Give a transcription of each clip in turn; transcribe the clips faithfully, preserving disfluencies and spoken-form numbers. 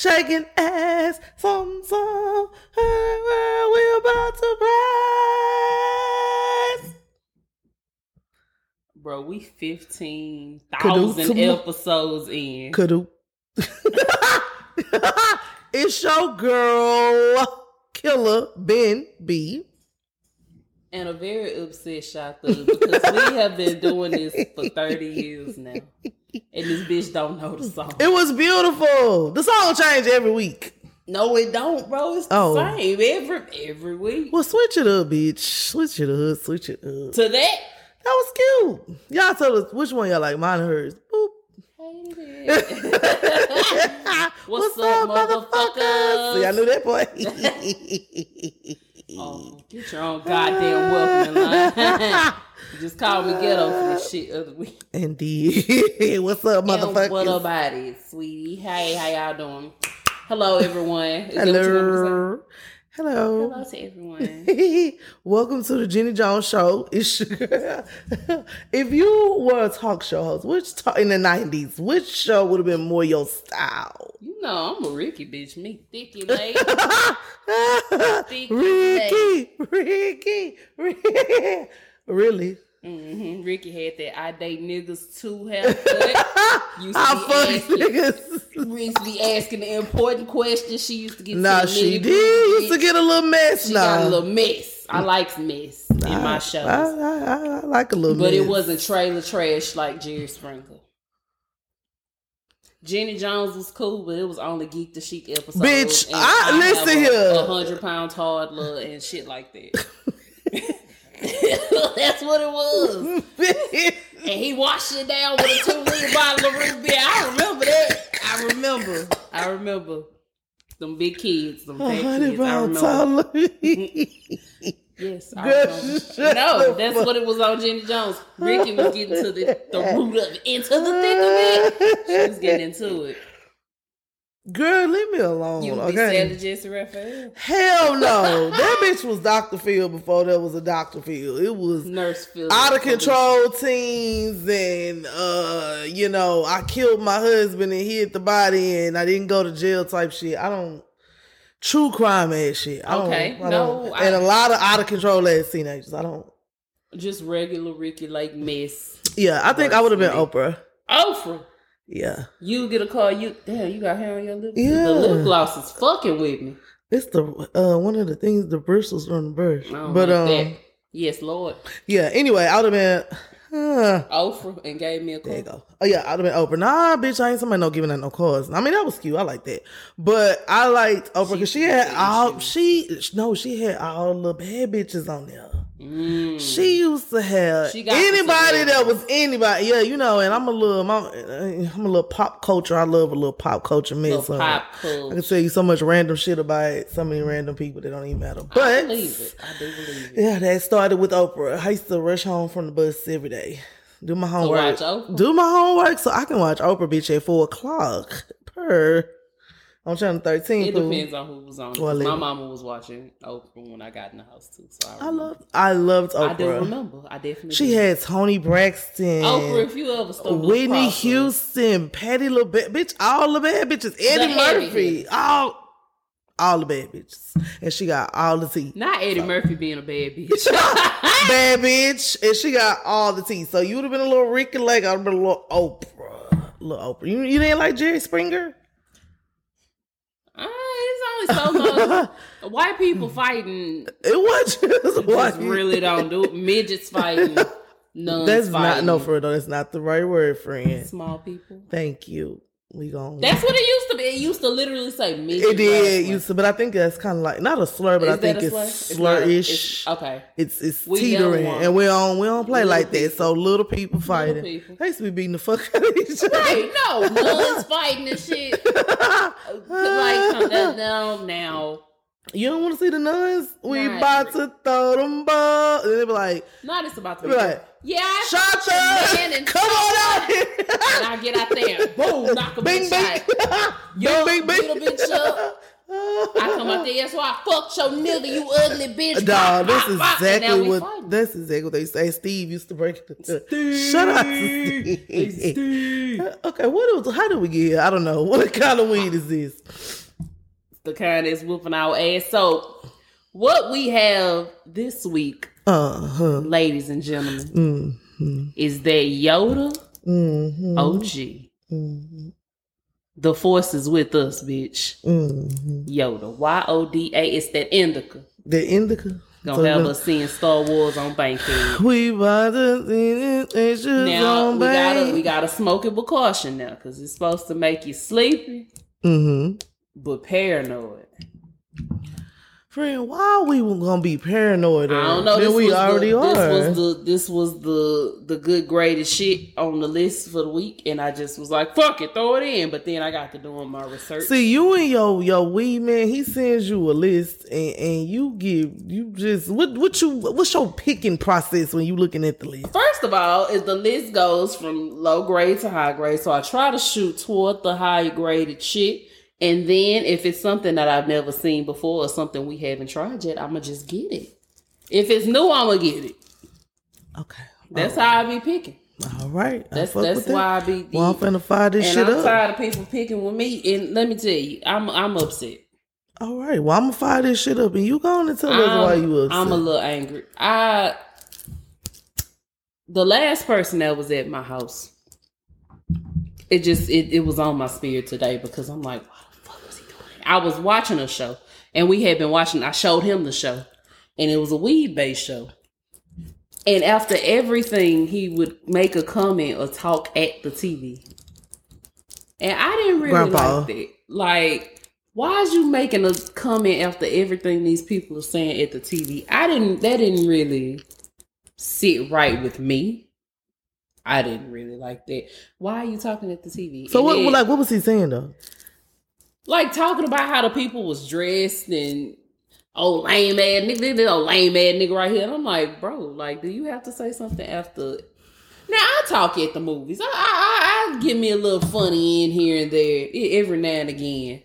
shaking ass, some song, we're about to blast. Bro, we fifteen thousand episodes in. Kudu. It's your girl, Killer Ben B. And a very upset shot through because we have been doing this for thirty years now. And this bitch don't know the song. It was beautiful. The song changed every week. No, it don't, bro. It's the oh. same every every week. Well, switch it up, bitch. Switch it up. Switch it up. To that? That was cute. Y'all told us which one y'all like, mine or hers. Boop. Hate it. What's, What's up, motherfuckers? See, I knew that boy. Oh, get your own goddamn welcome in line. Just call me ghetto for this shit other week. Indeed. What's up, motherfuckers? What up, body, sweetie? Hey, how y'all doing? Hello, everyone. Is Hello. Hello. Hello to everyone. Welcome to the Jenny Jones Show. It's if you were a talk show host, which talk in the nineties, which show would have been more your style? You know, I'm a Ricky bitch. Me thicky lady. Thicky Ricky, Ricky, Ricky. Really? Mm-hmm. Ricky had that I date niggas too haircut. I fuck niggas. Used to be asking the important questions. She used to get. Nah, to she did. Bitch. Used to get a little mess. She nah. got a little mess. I like mess nah, in my shows. I, I, I like a little, but mess. But it wasn't trailer trash like Jerry Sprinkle. Jenny Jones was cool, but it was only Geek the Chic episode. Bitch, and I, I listen here. A hundred pound toddler and shit like that. That's what it was. And he washed it down with a two-liter bottle of root beer. I remember that. I remember. I remember. Them big kids. Them big kids. I remember. Yes, I remember. No, that's what it was on Jenny Jones. Ricky was getting to the, the root of it. Into the thick of it. She was getting into it. Girl, leave me alone. You would be okay. Sad to Jesse Raphael? Hell no. That bitch was Doctor Phil before there was a Doctor Phil. It was Nurse Phil. Out of control teens and, uh, you know, I killed my husband and hid the body and I didn't go to jail type shit. I don't... True crime ass shit. I okay. Don't, I no. Don't, I, and a lot of out of control ass teenagers. I don't... Just regular Ricky like mess. Yeah, I think I would have been Oprah. Oprah? Yeah. You get a call, you damn, you got hair on your lip. Yeah. The lip gloss is fucking with me. It's the uh one of the things, the bristles on the brush. Oh, but um that. Yes, Lord. Yeah, anyway, I would have been uh, Oprah and gave me a call. There you go. Oh yeah, I would have been Oprah. Nah, bitch, I ain't somebody no giving out no calls. I mean that was cute. I like that. But I liked Oprah because she, she had all she no, she had all the bad bitches on there. Mm. She used to have anybody that was anybody, yeah, you know. And I'm a little, I'm, I'm a little pop culture. I love a little pop culture mix. Pop culture. I can tell you so much random shit about it. So many random people that don't even matter. But I believe it. I do believe it. Yeah, that started with Oprah. I used to rush home from the bus every day, do my homework, so do my homework, so I can watch Oprah bitch at four o'clock per. I'm trying to thirteen. It food. Depends on who was on. Well, my mama was watching Oprah when I got in the house too. So I, I loved, I loved Oprah. I do remember. I definitely. She did. Had Tony Braxton, Oprah. If you ever stumbled, Whitney across Houston, her. Patty LaBelle, bitch, all the bad bitches, Eddie the Murphy, all, all the bad bitches, and she got all the teeth. Not Eddie so. Murphy being a bad bitch, bad bitch, and she got all the teeth. So you would have been a little Ricky Lake. I'd have been a little Oprah, little Oprah. You, you didn't like Jerry Springer. So much white people fighting. It was just white. Really don't do it. Midgets fighting. Nuns that's fighting. Not no for though. That's not the right word, friend. Small people. Thank you. We gonna. That's what it used to be. It used to literally say midgets. It did used to, but I think that's kind of like not a slur, but Is I think it's slur-ish. It's, okay, it's it's we teetering, and we don't we don't play little like people. That. So little people fighting. Little people. They used to be beating the fuck out of each other. Right? No, nuns fighting and shit. Like no, now you don't want to see the nuns. We not about every. To throw them balls. They be like, no, it's about to be like, yeah, I shot your man come on out here. And I get out there, boom, knock a bing, bitch bing. Out. Yo, bing, bing, little bitch up. I come up there, that's why I fucked your nigga, you ugly bitch. Nah, this is exactly what this is exactly what they say. Steve used to break the Steve. Shut up, Steve. Hey, Steve. Okay, what was, how did we get here? I don't know. What kind of weed is this? It's the kind that's whooping our ass. So what we have this week, uh-huh. ladies and gentlemen, mm-hmm. is that Yoda mm-hmm. O G. Mm-hmm. The force is with us, bitch. Mm-hmm. Yoda. Y O D A. It's that indica. The indica? Gonna so have no. us seeing Star Wars on Bankhead. We about to see this now, on we gotta, we gotta smoke it with caution now, because it's supposed to make you sleepy, mm-hmm. but paranoid. Friend, why are we gonna be paranoid? I don't know. This we already the, are. This was the this was the the good greatest shit on the list for the week, and I just was like, "Fuck it, throw it in." But then I got to doing my research. See, you and your your weed man, he sends you a list, and, and you give you just what what you what's your picking process when you looking at the list? First of all, is the list goes from low grade to high grade, so I try to shoot toward the high graded shit. And then if it's something that I've never seen before or something we haven't tried yet, I'ma just get it. If it's new, I'ma get it. Okay. That's right. How I be picking. All right. I that's that's why that. I be well, I'm finna fire this and shit I'm up. I'm tired of people picking with me. And let me tell you, I'm I'm upset. All right. Well, I'm gonna fire this shit up and you go on and tell I'm, us why you upset. I'm a little angry. I the last person that was at my house, it just it, it was on my spirit today because I'm like, I was watching a show and we had been watching, I showed him the show and it was a weed based show. And after everything, he would make a comment or talk at the T V. And I didn't really Grandpa. like that. Like, why is you making a comment after everything these people are saying at the T V? I didn't, that didn't really sit right with me. I didn't really like that. Why are you talking at the T V? So what, then, like, what was he saying though? Like, talking about how the people was dressed and, oh, lame ass nigga, this old lame ass nigga right here. And I'm like, bro, like, do you have to say something after? Now, I talk at the movies. I, I, I, I get me a little funny in here and there every now and again.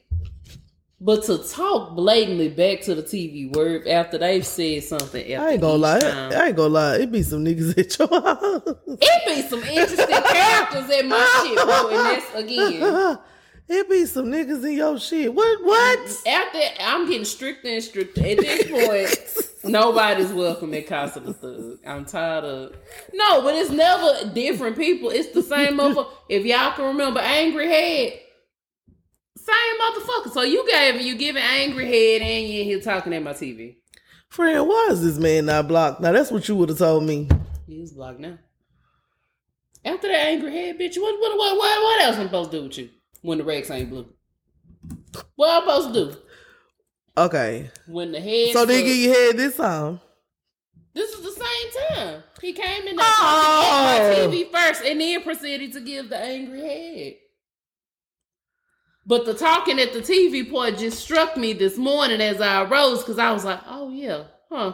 But to talk blatantly back to the T V word after they've said something. After I ain't gonna lie. Time, I ain't gonna lie. It be some niggas at your house. It be some interesting characters at my shit, bro. And that's, again... It be some niggas in your shit. What? What? After I'm getting stricter and stricter. At this point, nobody's welcome at Casa the Thug. I'm tired of. No, but it's never different people. It's the same motherfucker. If y'all can remember, Angry Head. Same motherfucker. So you gave you giving Angry Head and you in here talking at my T V. Friend, why is this man not blocked? Now that's what you would have told me. He's blocked now. After that Angry Head, bitch. What? What? What? What, what else I'm supposed to do with you? When the Rex ain't blue. What I'm supposed to do? Okay. When the head. So they get your head this time. This is the same time. He came in there oh. talking at my T V first and then proceeded to give the angry head. But the talking at the T V part just struck me this morning as I arose because I was like, oh yeah, huh.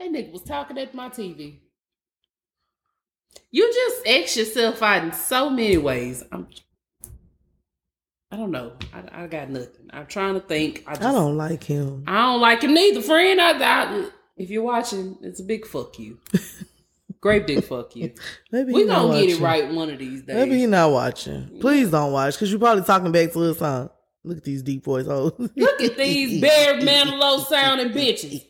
That nigga was talking at my T V. You just X yourself out in so many ways. I'm I don't know. I, I got nothing. I'm trying to think. I, just, I don't like him. I don't like him neither, friend. I, I, if you're watching, it's a big fuck you. Great big fuck you. Maybe we're going to get it right one of these days. Maybe he's not watching. Please don't watch because you're probably talking back to us on. Look at these deep voice hoes. Look at these Barry Manilow sounding bitches.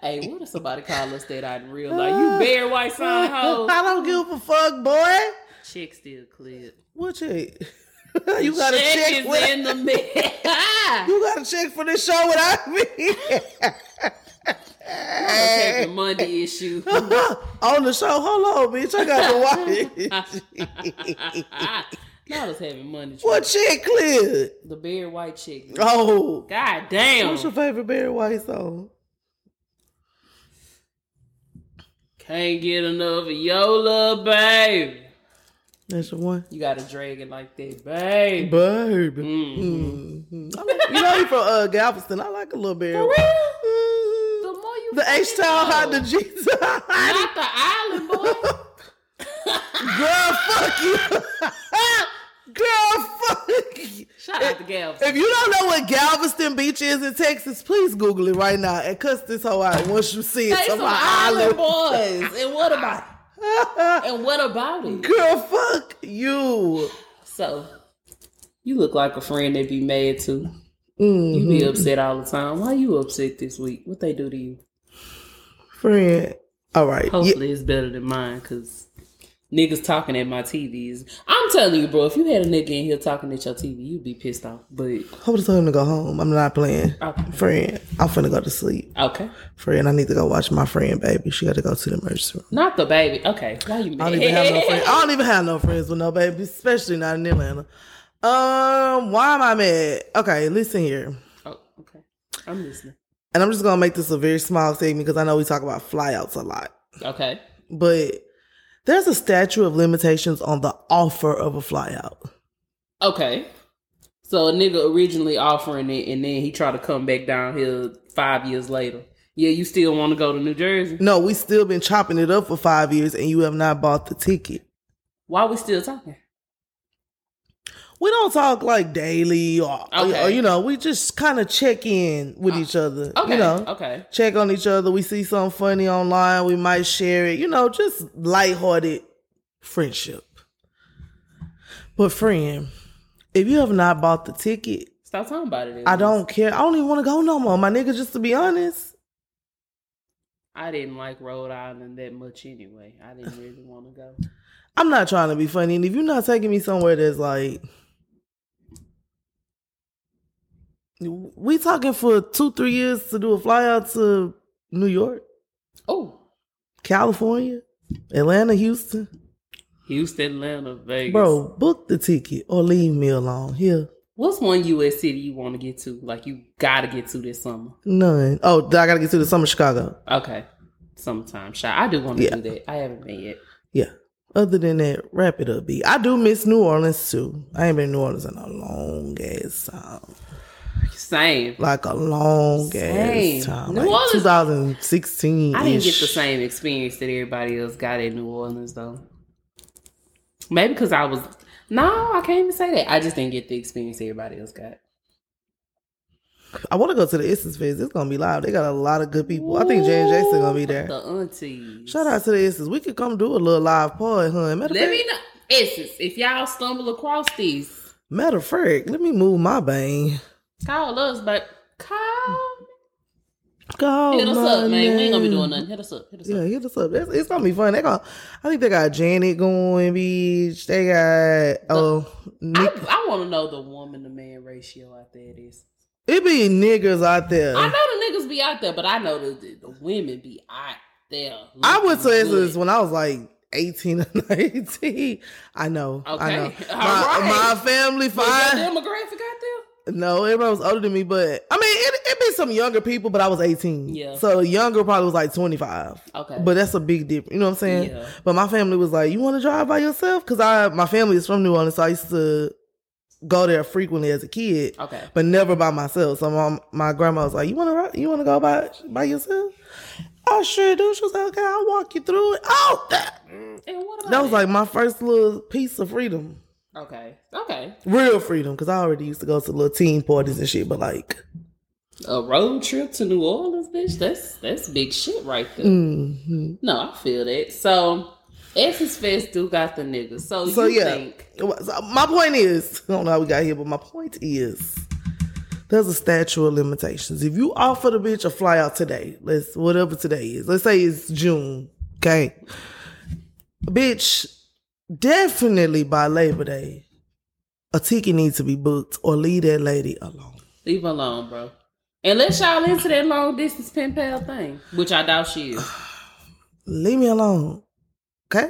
Hey, what if somebody call us that out in real life? You Barry White sound hoes. I don't give a fuck, boy. Chick still clip. What chick? You gotta check, check with, in the you gotta check for this show without me. I'm taking Monday issue on the show. Hold on, bitch. I gotta watch it. I was having Monday. What chick cleared? The Barry White chick. Oh, god damn! What's your favorite Barry White song? Can't get enough of Yola, baby. That's the one. You gotta drag it like that, babe. Babe. Mm-hmm. Mm-hmm. I mean, you know you from uh, Galveston. I like a little bit. For real? Mm-hmm. The more you. The H Town hot, the G Town hot. Not the island boy. Girl, fuck you. Girl, fuck you. Shout out to Galveston. If you don't know what Galveston Beach is in Texas, please Google it right now and cuss this whole out once you see it. It's some island boys. And what about it? And what about it? Girl, fuck you. So, you look like a friend that be mad too. Mm-hmm. You be upset all the time. Why you upset this week? What they do to you? Friend. All right. Hopefully yeah. It's better than mine because niggas talking at my T Vs. I'm telling you, bro, if you had a nigga in here talking at your T V, you'd be pissed off. But I would have told him to go home. I'm not playing. Okay. Friend, I'm finna go to sleep. Okay. Friend, I need to go watch my friend, baby. She got to go to the emergency room. Not the baby. Okay. Why you mad? I don't even have no friends. I don't even have no friends with no baby, especially not in Atlanta. Um, why am I mad? Okay, listen here. Oh, okay. I'm listening. And I'm just going to make this a very small segment because I know we talk about flyouts a lot. Okay. But there's a statute of limitations on the offer of a flyout. Okay. So a nigga originally offering it and then he tried to come back down here five years later. Yeah, you still want to go to New Jersey? No, we still been chopping it up for five years and you have not bought the ticket. Why are we still talking? We don't talk like daily or, okay. or you know, we just kind of check in with oh. each other, okay. you know, okay. check on each other. We see something funny online. We might share it, you know, just lighthearted friendship. But friend, if you have not bought the ticket, stop talking about it. I don't care. I don't even want to go no more. My nigga, just to be honest. I didn't like Rhode Island that much anyway. I didn't really want to go. I'm not trying to be funny. And if you're not taking me somewhere that's like, we talking for two, three years to do a fly out to New York. Oh. California, Atlanta, Houston. Houston, Atlanta, Vegas. Bro, book the ticket or leave me alone here. What's one U S city you want to get to? Like you got to get to this summer? None. Oh, I got to get to the summer, Chicago. Okay. Sometime. I do want to yeah. do that. I haven't been yet. Yeah. Other than that, wrap it up, B. I do miss New Orleans, too. I ain't been in New Orleans in a long-ass time. Same. Like a long-ass time. New like Orleans. twenty sixteen I didn't get the same experience that everybody else got in New Orleans, though. Maybe because I was... No, I can't even say that. I just didn't get the experience everybody else got. I want to go to the Essence Fest. It's going to be live. They got a lot of good people. Ooh, I think James Jackson going to be there. The aunties. Shout out to the Essence. We could come do a little live pod, huh? Let fact, me know. Essence, if y'all stumble across these. Matter of fact, let me move my bang. Call us, but call. Call hit us up, man. Name. We ain't going to be doing nothing. Hit us up. Hit us yeah, up. hit us up. It's, it's going to be fun. They gonna, I think they got Janet going, bitch. They got, oh. Uh, I, I want to know the woman to man ratio out there it is. It be niggas out there. I know the niggas be out there, but I know the, the women be out there. I went to Essence when I was like eighteen or nineteen. I know. Okay. I know. My, right. my family fine. Was your demographic out there? No, everybody was older than me, but I mean, it, it be some younger people, but I was eighteen. Yeah. So younger probably was like twenty-five. Okay. But that's a big difference. You know what I'm saying? Yeah. But my family was like, you want to drive by yourself? Because I my family is from New Orleans, so I used to go there frequently as a kid, okay, but never by myself. So my, my grandma was like, "You want to you want to go by by yourself?" I sure do. She was like, "Okay, I'll walk you through it." Oh, that and what about that was it? Like my first little piece of freedom. Okay, okay, real freedom because I already used to go to little teen parties and shit, but like a road trip to New Orleans, bitch, that's that's big shit right there. Mm-hmm. No, I feel that. So. Essence Fest do got the niggas. So, so you yeah. think. So my point is, I don't know how we got here, but my point is, there's a statute of limitations. If you offer the bitch a fly out today, let's whatever today is, let's say it's June, okay? Bitch, definitely by Labor Day, a ticket needs to be booked or leave that lady alone. Leave her alone, bro. Unless y'all into that long distance pen pal thing, which I doubt she is. Leave me alone. Okay?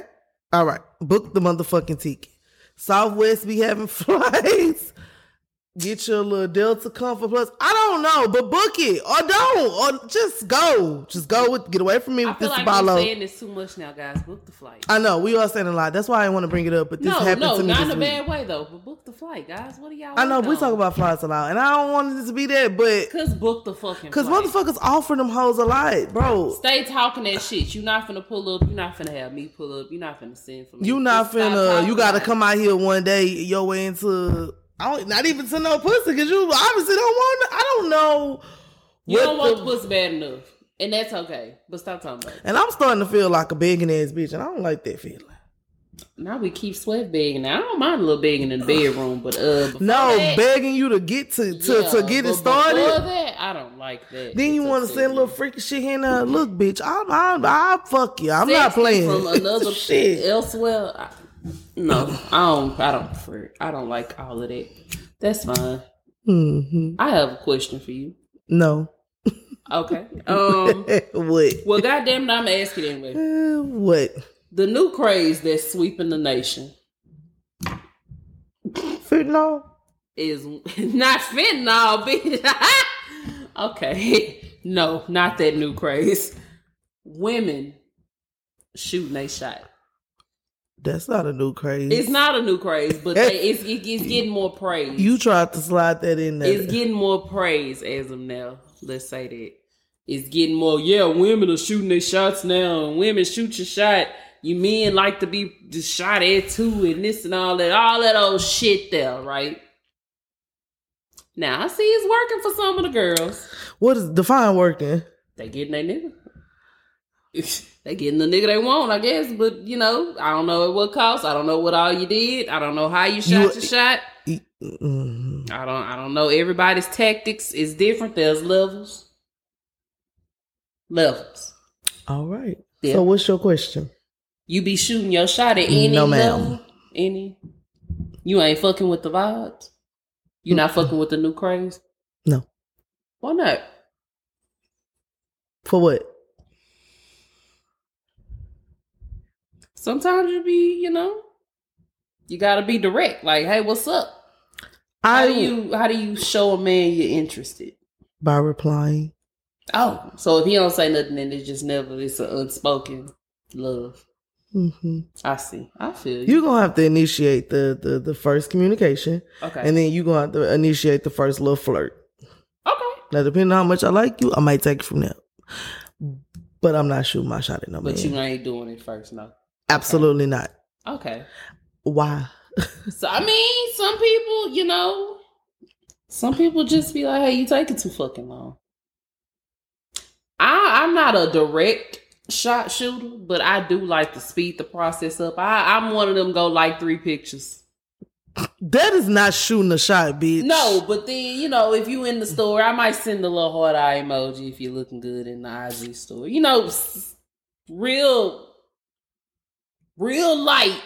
All right. Book the motherfucking ticket. Southwest be having flights. Get your little Delta Comfort Plus. I don't know, but book it. Or don't. Or just go. Just go with, get away from me with this Balo. I feel like we're saying this too much now, guys. Book the flight. I know. We are saying a lot. That's why I didn't want to bring it up, but this no, happened no, to me No, not in a week. Bad way, though. But book the flight, guys. What do y'all I know. We on? Talk about flights a lot, and I don't want this to be that, but... Because book the fucking Because motherfuckers offer them hoes a lot, bro. Stay talking that shit. You're not finna pull up. You're not finna have me pull up. You're not finna send for me. You're not just finna... You gotta come out here one day, your way into... I don't, not even to no pussy, because you obviously don't want to. I don't know. You don't want the pussy bad enough, and that's okay. But stop talking about it. And I'm starting to feel like a begging ass bitch, and I don't like that feeling. Now we keep sweat begging. Now, I don't mind a little begging in the bedroom, but uh, no that, begging you to get to to, yeah, to get it started. That, I don't like that. Then it's you want to send a little freaky shit in there. Look, bitch, I'm I'm I fuck you. I'm Sexy not playing from another shit elsewhere. I, no, I don't. I don't prefer it. I don't like all of that. That's fine. Mm-hmm. I have a question for you. No. Okay. Um. What? Well, goddamn it, I'm gonna ask it anyway. Uh, what? The new craze that's sweeping the nation. Fentanyl? Is not fentanyl, bitch. Okay. No, not that new craze. Women shooting they shot. That's not a new craze. It's not a new craze, but they, it's, it, it's getting more praise. You tried to slide that in there. It's getting more praise as of now. Let's say that. It's getting more, yeah, women are shooting their shots now. And women shoot your shot. You men like to be shot at too, and this and all that, all that old shit there, right? Now I see it's working for some of the girls. What is define working? They getting their nigga. They getting the nigga they want, I guess. But you know, I don't know at what cost. I don't know what all you did. I don't know how you shot you, your shot. It, it, mm. I don't. I don't know. Everybody's tactics is different. There's levels. Levels. All right. Yeah. So what's your question? You be shooting your shot at any no, level? Any? You ain't fucking with the vibes? You mm-hmm. not fucking with the new craze? No. Why not? For what? Sometimes you be, you know, you gotta be direct. Like, hey, what's up? I, how do you how do you show a man you're interested? By replying. Oh, so if he don't say nothing, then it's just never, it's an unspoken love. Mm-hmm. I see. I feel you. You're going to have to initiate the, the, the first communication. Okay. And then you're going to have to initiate the first little flirt. Okay. Now, depending on how much I like you, I might take it from there. But I'm not shooting my shot at no man. But you ain't doing it first, no? Absolutely okay. not. Okay. Why? So, I mean, some people, you know, some people just be like, hey, you taking too fucking long. I, I'm not a direct shot shooter, but I do like to speed the process up. I, I'm one of them go like three pictures. That is not shooting a shot, bitch. No, but then, you know, if you in the store, I might send a little hard eye emoji if you're looking good in the I G store. You know, real, real light,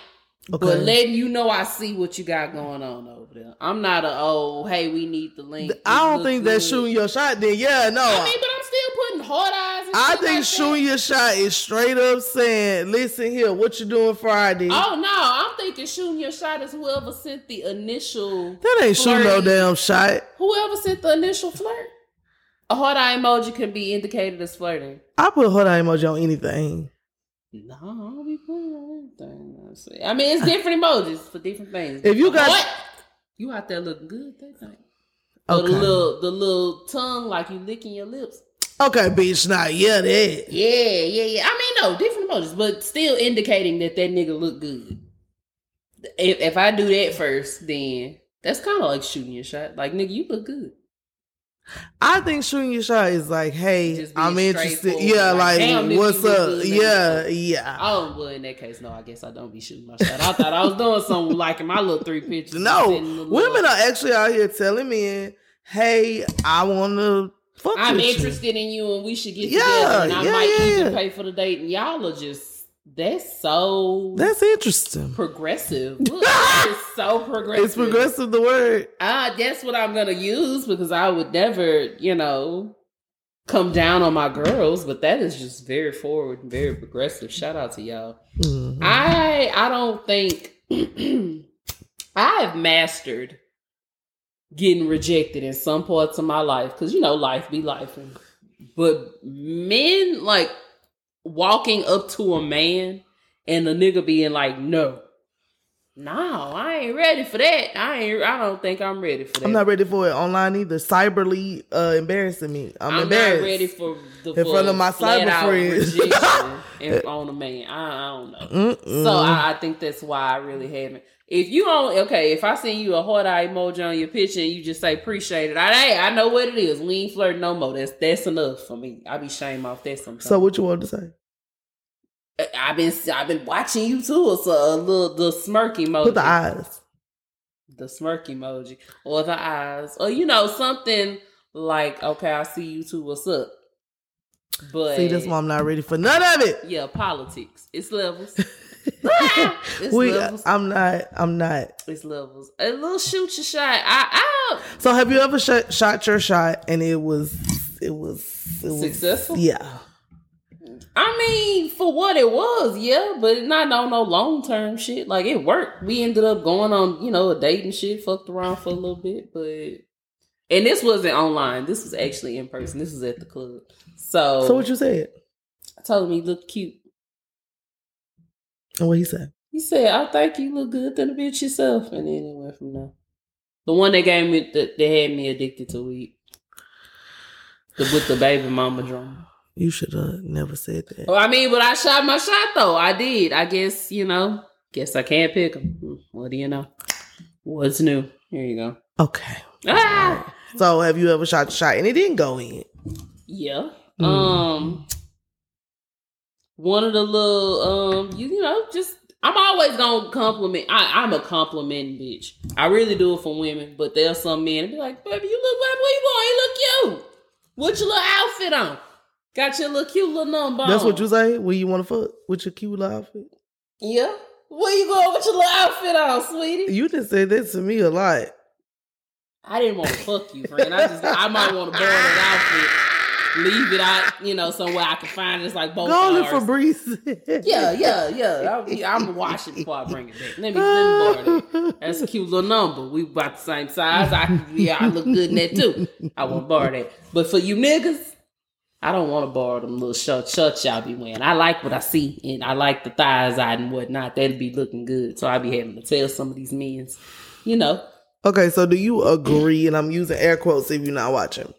okay. But letting you know I see what you got going on over there. I'm not a, oh, hey, we need the link. I don't think good. That's shooting your shot then. Yeah, no. I mean, but I'm still putting hard eyes and I think like shooting that. Your shot is straight up saying, listen here, what you doing Friday? Oh, no. I'm thinking shooting your shot is whoever sent the initial That ain't shooting no damn shot. Whoever sent the initial flirt. A hard eye emoji can be indicated as flirting. I put a hard eye emoji on anything. No, I don't be putting on anything. I mean, it's different emojis for different things. If you got... What? You out there looking good that night. Okay. The little, the little tongue like you licking your lips. Okay, bitch, not yeah, that. Yeah, yeah, yeah. I mean, no, different emotions, but still indicating that that nigga look good. If if I do that first, then that's kind of like shooting your shot. Like, nigga, you look good. I think shooting your shot is like, hey, I'm interested. Yeah, like, like damn, what's up? Yeah, yeah, yeah. Oh, well, in that case, no, I guess I don't be shooting my shot. I thought I was doing something like in my little three pictures. No, women up. Are actually out here telling men, hey, I want to... Fuck I'm interested you. In you and we should get yeah, together and I yeah, might yeah, even yeah. pay for the date and y'all are just that's so that's interesting progressive. Look, it's so progressive. It's progressive the word. Ah, that's what I'm gonna use because I would never, you know, come down on my girls, but that is just very forward and very progressive. Shout out to y'all. Mm-hmm. I I don't think I've mastered getting rejected in some parts of my life because you know life be life, but men like walking up to a man and the nigga being like no No, I ain't ready for that. I ain't. I don't think I'm ready for that. I'm not ready for it online either. Cyberly uh, embarrassing me. I'm, I'm embarrassed. I'm not ready for the in front of my cyber friends and on a man. I, I don't know. Mm-mm. So I, I think that's why I really haven't. If you don't, okay. If I send you a hard eye emoji on your picture and you just say appreciate it, I hey, I know what it is. We ain't flirting no more. That's that's enough for me. I be shame off that sometimes. So what you want to say? I've been I've been watching you too. So a little the smirk emoji, put the eyes, the smirk emoji, or the eyes, or you know something like okay, I see you too. What's up? But see, that's why I'm not ready for none of it. Yeah, politics. It's levels. it's we, levels. I'm not. I'm not. It's levels. A little shoot your shot. I. I so have you ever shot, shot your shot and it was it was it was successful? Yeah. I mean, for what it was, yeah, but not on no long-term shit. Like, it worked. We ended up going on, you know, a date and shit, fucked around for a little bit, but... And this wasn't online. This was actually in person. This was at the club. So... So what you said? I told him he looked cute. And what he said? He said, I think you look good than a bitch yourself. And then it went from there. The one that gave me... That, that had me addicted to weed. The, with the baby mama drama. You should have never said that. Well, I mean, but I shot my shot, though. I did. I guess, you know, guess I can't pick them. What do you know? What's new? Here you go. Okay. Ah! Right. So, have you ever shot a shot and it didn't go in? Yeah. Mm. Um, one of the little, um, you, you know, just, I'm always going to compliment. I, I'm a complimenting bitch. I really do it for women, but there are some men that be like, baby, you look like what you want. You look cute. What's your little outfit on? Got your little cute little number. That's what you say? Where you want to fuck? With your cute little outfit? Yeah. Where you going with your little outfit on, sweetie? You just said that to me a lot. I didn't want to fuck you, friend. I just, I might want to borrow that outfit. Leave it out, you know, somewhere I can find it. It's like both cars. Go look for Breeze. Yeah, yeah, yeah. I, I'm washing before I bring it back. Let me, let me borrow that. That's a cute little number. We about the same size. I, yeah, I look good in that too. I want to borrow that. But for you niggas, I don't want to borrow them little shirts shirts y'all be wearing. I like what I see, and I like the thighs out and whatnot. That'd be looking good. So I be having to tell some of these men, you know. Okay, so do you agree, and I'm using air quotes if you're not watching,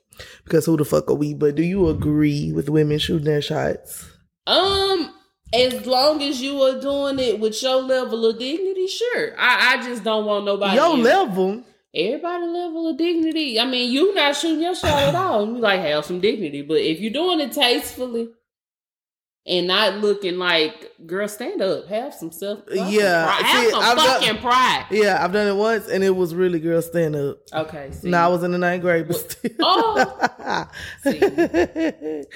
because who the fuck are we, but do you agree with women shooting their shots? Um, as long as you are doing it with your level of dignity, sure. I, I just don't want nobody. Your in. level? Everybody level of dignity. I mean, you not shooting your shot at all. You like have some dignity, but if you're doing it tastefully and not looking like, girl, stand up, have some self. Yeah, pride. have see, some I've fucking done, pride. Yeah, I've done it once, and it was really, girl, stand up. Okay, see. No, I was in the ninth grade, but well, still. Oh, see,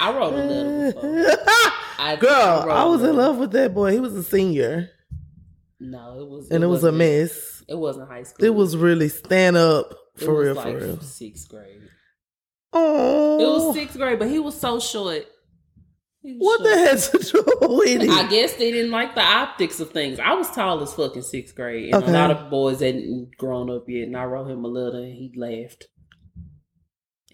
I wrote a letter before. I girl, I, I was in love with that boy. He was a senior. No, it was, and it, it was a mess. It wasn't high school. It was really stand up for real, like for real. Sixth grade. Oh, it was sixth grade, but he was so short. Was what short. the heck's to do with it? I guess they didn't like the optics of things. I was tall as fuck in sixth grade, and okay. a lot of boys hadn't grown up yet. And I wrote him a letter, and he laughed.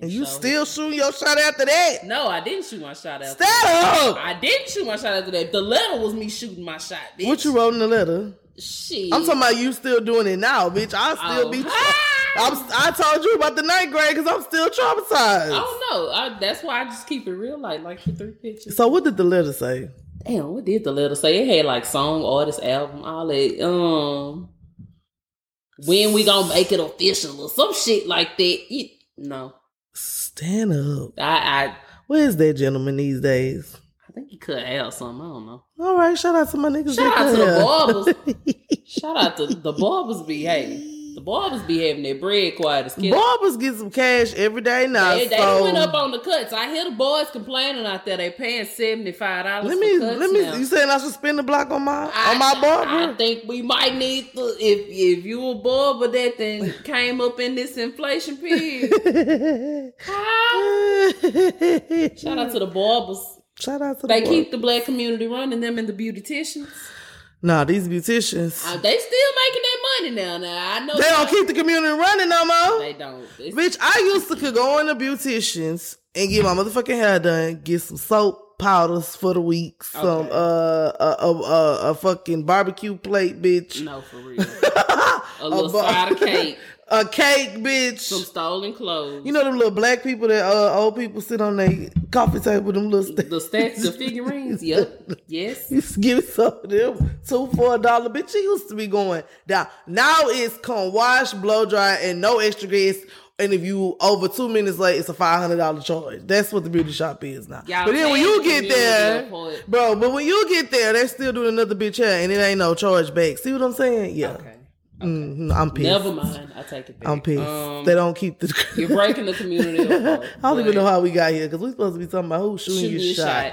And you still shoot your shot after that? No, I didn't shoot my shot after Stop. that. I didn't shoot my shot after that. The letter was me shooting my shot, bitch. What you wrote in the letter? Shit. I'm talking about you still doing it now, bitch. I'll still oh. be... I'm, I told you about the ninth grade because I'm still traumatized. Oh, no. I, that's why I just keep it real light, like for three pictures. So what did the letter say? Damn, what did the letter say? It had like song, artist, album, all that. Um, when we gonna make it official or some shit like that. It, no. Stand up. I, I where is that gentleman these days? I think he cut out something. I don't know. All right, shout out to my niggas. Shout out to the barbers. Shout out to the barbers be having. The barbers be having their bread quiet as kids. Barbers get some cash every day now. They, so. they went up on the cuts. I hear the boys complaining out there. They paying seventy-five dollars. Let me, for cuts let me. Now. You saying I should spend the block on my I, on my barber? I think we might need to, if if you a barber that then came up in this inflation period. Shout out to the barbers. Shout out to they the They keep world. the black community running them and the beauticians. Nah, these beauticians. Uh, they still making their money now. Now I know They don't keep the community running no more. They don't. It's- Bitch, I used to go in the beauticians and get my motherfucking hair done, get some soap, powders for the week, okay. some uh a, a, a, a fucking barbecue plate, bitch. No, for real. a little a bar- side of cake. A cake, bitch. Some stolen clothes. You know them little black people that uh, old people sit on their coffee table with them little stacks. The stacks of figurines, yep. Yes. You give some of them two for a dollar. Bitch, it used to be going down. Now it's come wash, blow dry, and no extra gas. And if you over two minutes late, it's a five hundred dollars charge. That's what the beauty shop is now. Y'all but then when you get there, bro, but when you get there, they still doing another bitch hair, and it ain't no charge back. See what I'm saying? Yeah. Okay. Okay. Mm-hmm. I'm pissed. Never mind. I take it back. I'm pissed. Um, they don't keep the. You're breaking the community. Apart, I don't even know how we got here because we're supposed to be talking about who's shooting, shooting your shot. shot.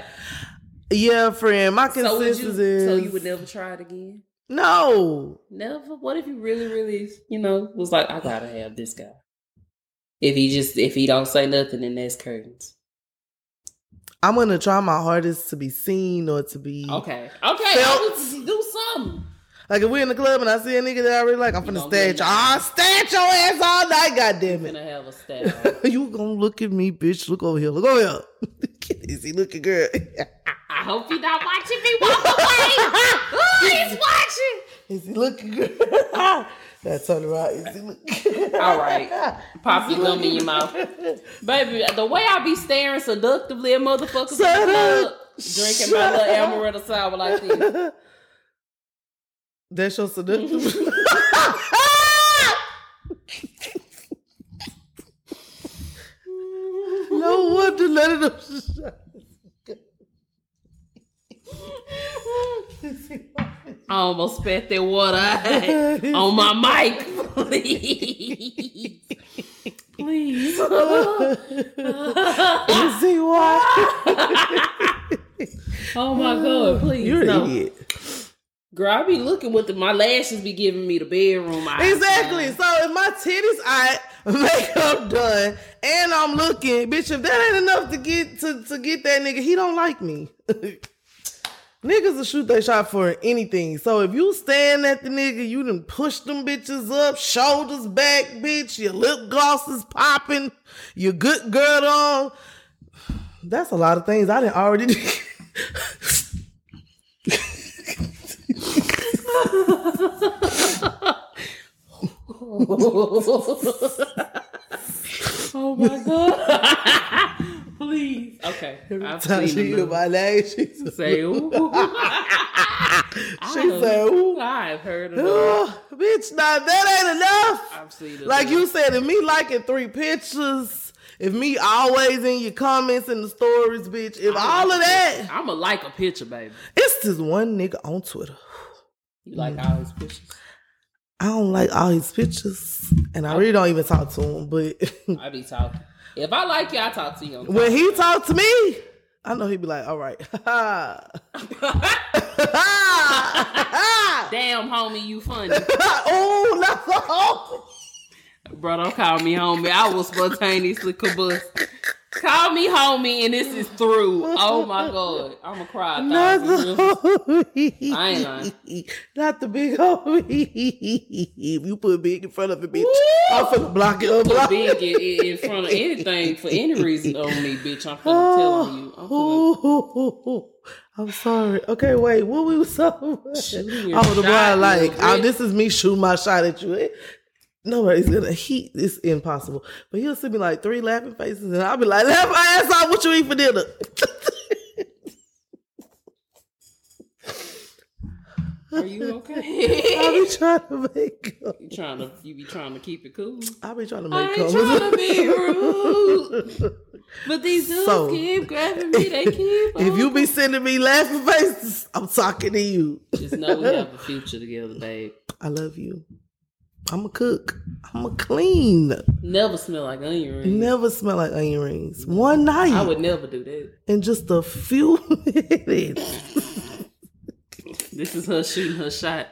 Yeah, friend. My consensus so you, is so you would never try it again. No, never. What if you really, really, you know, was like, I gotta have this guy. If he just, if he don't say nothing, then that's curtains. I'm gonna try my hardest to be seen or to be okay. Okay, felt. I would do something. Like, if we're in the club and I see a nigga that I really like, I'm you finna stare at you. I'll stare at your ass all night, goddammit. I'm finna have a stare. You gonna look at me, bitch. Look over here. Look over here. Is he looking good? I hope he not watching me walk away. Ooh, he's watching. Is he looking good? That's all right. Is he looking good? All right. Pop your gum in your mouth. Baby, the way I be staring seductively at motherfuckers in the club, drinking my little amaretto sour like this. That's your seductive. No wonder none of them I almost spat that water on my mic. Please. Please. You see why? Oh my God, please. You're no. an idiot. Girl, I be looking with the, my lashes be giving me the bedroom eyes. Exactly. So if my titties are makeup done and I'm looking, bitch, if that ain't enough to get to, to get that nigga, he don't like me. Niggas will shoot their shot for anything. So if you stand at the nigga, you done push them bitches up, shoulders back, bitch, your lip gloss is popping, your good girl on. That's a lot of things I done already do. Oh my God. Please. Okay. I've seen she my name, she say ooh. She say ooh. I've heard of that. Bitch, now that ain't enough. I've seen it. Like you said, if me liking three pictures, if me always in your comments and the stories, bitch, if all of that, I'ma like a picture, baby. It's this one nigga on Twitter. You like all his pictures? I don't like all his pictures. And I really don't even talk to him, but I be talking. If I like you, I talk to you. I'm when he talk to me, I know he be like, all right. Damn, homie, you funny. Oh, no. that's Bro, don't call me homie. I will spontaneously combust. Call me homie, and this is through. Oh my God, I'ma cry. Not the homie. I ain't lying. Not the big homie. If you put big in front of it, bitch, I'm finna block it up. Put big in, in front of anything for any reason on me, bitch. I'm finna tell you. I'm, finna... I'm sorry. Okay, wait. What we was talking about? Oh, the boy, like, oh, this is me shooting my shot at you. Nobody's gonna heat. It's impossible. But he'll send me like three laughing faces, and I'll be like, "Laugh my ass off! What you eat for dinner?" Are you okay? I be trying to make. Up. You trying to? You be trying to keep it cool. I be trying to make. I ain't comments. Trying to be rude. But these dudes so, keep grabbing me. They keep. If on. You be sending me laughing faces, I'm talking to you. Just know we have a future together, babe. I love you. I'm a cook. I'm a clean. Never smell like onion rings. Never smell like onion rings. One night. I would never do that. In just a few minutes. This is her shooting her shot.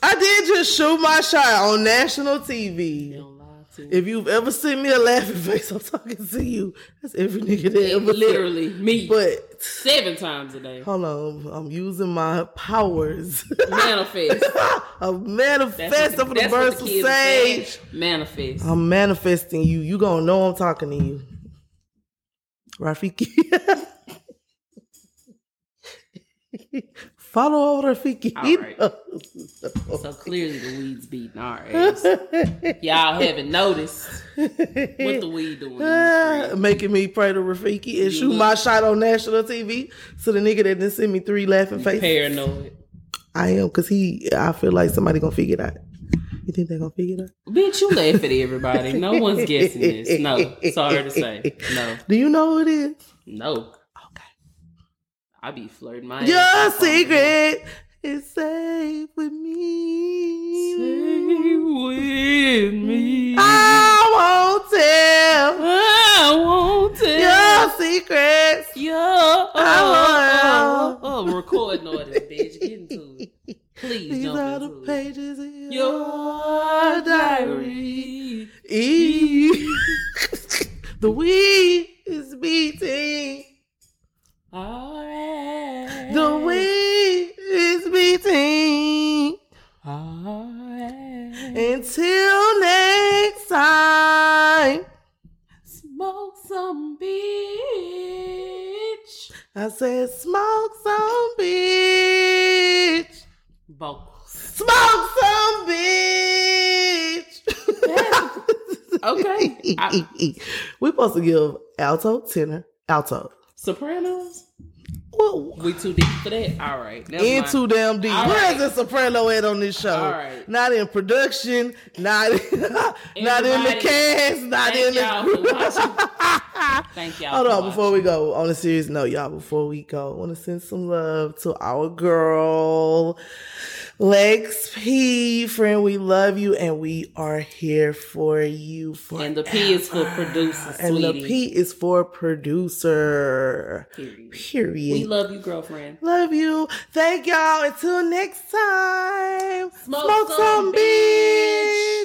I did just shoot my shot on national T V. You don't lie to me. If you've ever seen me a laughing face, I'm talking to you. That's every nigga that ever literally said. Me. But seven times a day. Hold on. I'm using my powers. Manifest. I'm manifesting for the verse of sage. Manifest. I'm manifesting you. You gonna know I'm talking to you. Rafiki. Follow over Rafiki. All right. So clearly the weed's beating our ass. Y'all haven't noticed what the weed doing. Uh, making me pray to Rafiki and shoot my shot on national T V. So the nigga that didn't send me three laughing faces. Paranoid. I am, because he, I feel like somebody going to figure it out. You think they're going to figure it out? Bitch, you laugh at everybody. No one's guessing this. No. Sorry to say. No. Do you know who it is? No. I be flirting my Your ass secret is safe with me. Safe with me. I won't tell. I won't tell. Your secrets. Yo. Oh, I won't. Oh, oh, oh. Recording all this, bitch. Get into it. Please These jump are the pages it. In your diary. E. The weed is beating. Alright. The way is beating. Alright. Until next time. Smoke some bitch. I said smoke some bitch. Both. Smoke some bitch. Okay. I- We're supposed to give alto, tenor, alto. Sopranos? Whoa. We too deep for that? All right. In too damn deep. All Where right. is the soprano at on this show? All right. Not in production, not in, not in the cast, not in the... Thank y'all. Hold on, watching. Before we go, on a serious note, y'all, before we go, I want to send some love to our girl, Lex P. Friend, we love you, and we are here for you forever. And the P is for producer, and sweetie. And the P is for producer. Period. Period. We love you, girlfriend. Love you. Thank y'all. Until next time. Smoke, Smoke some bitch. bitch.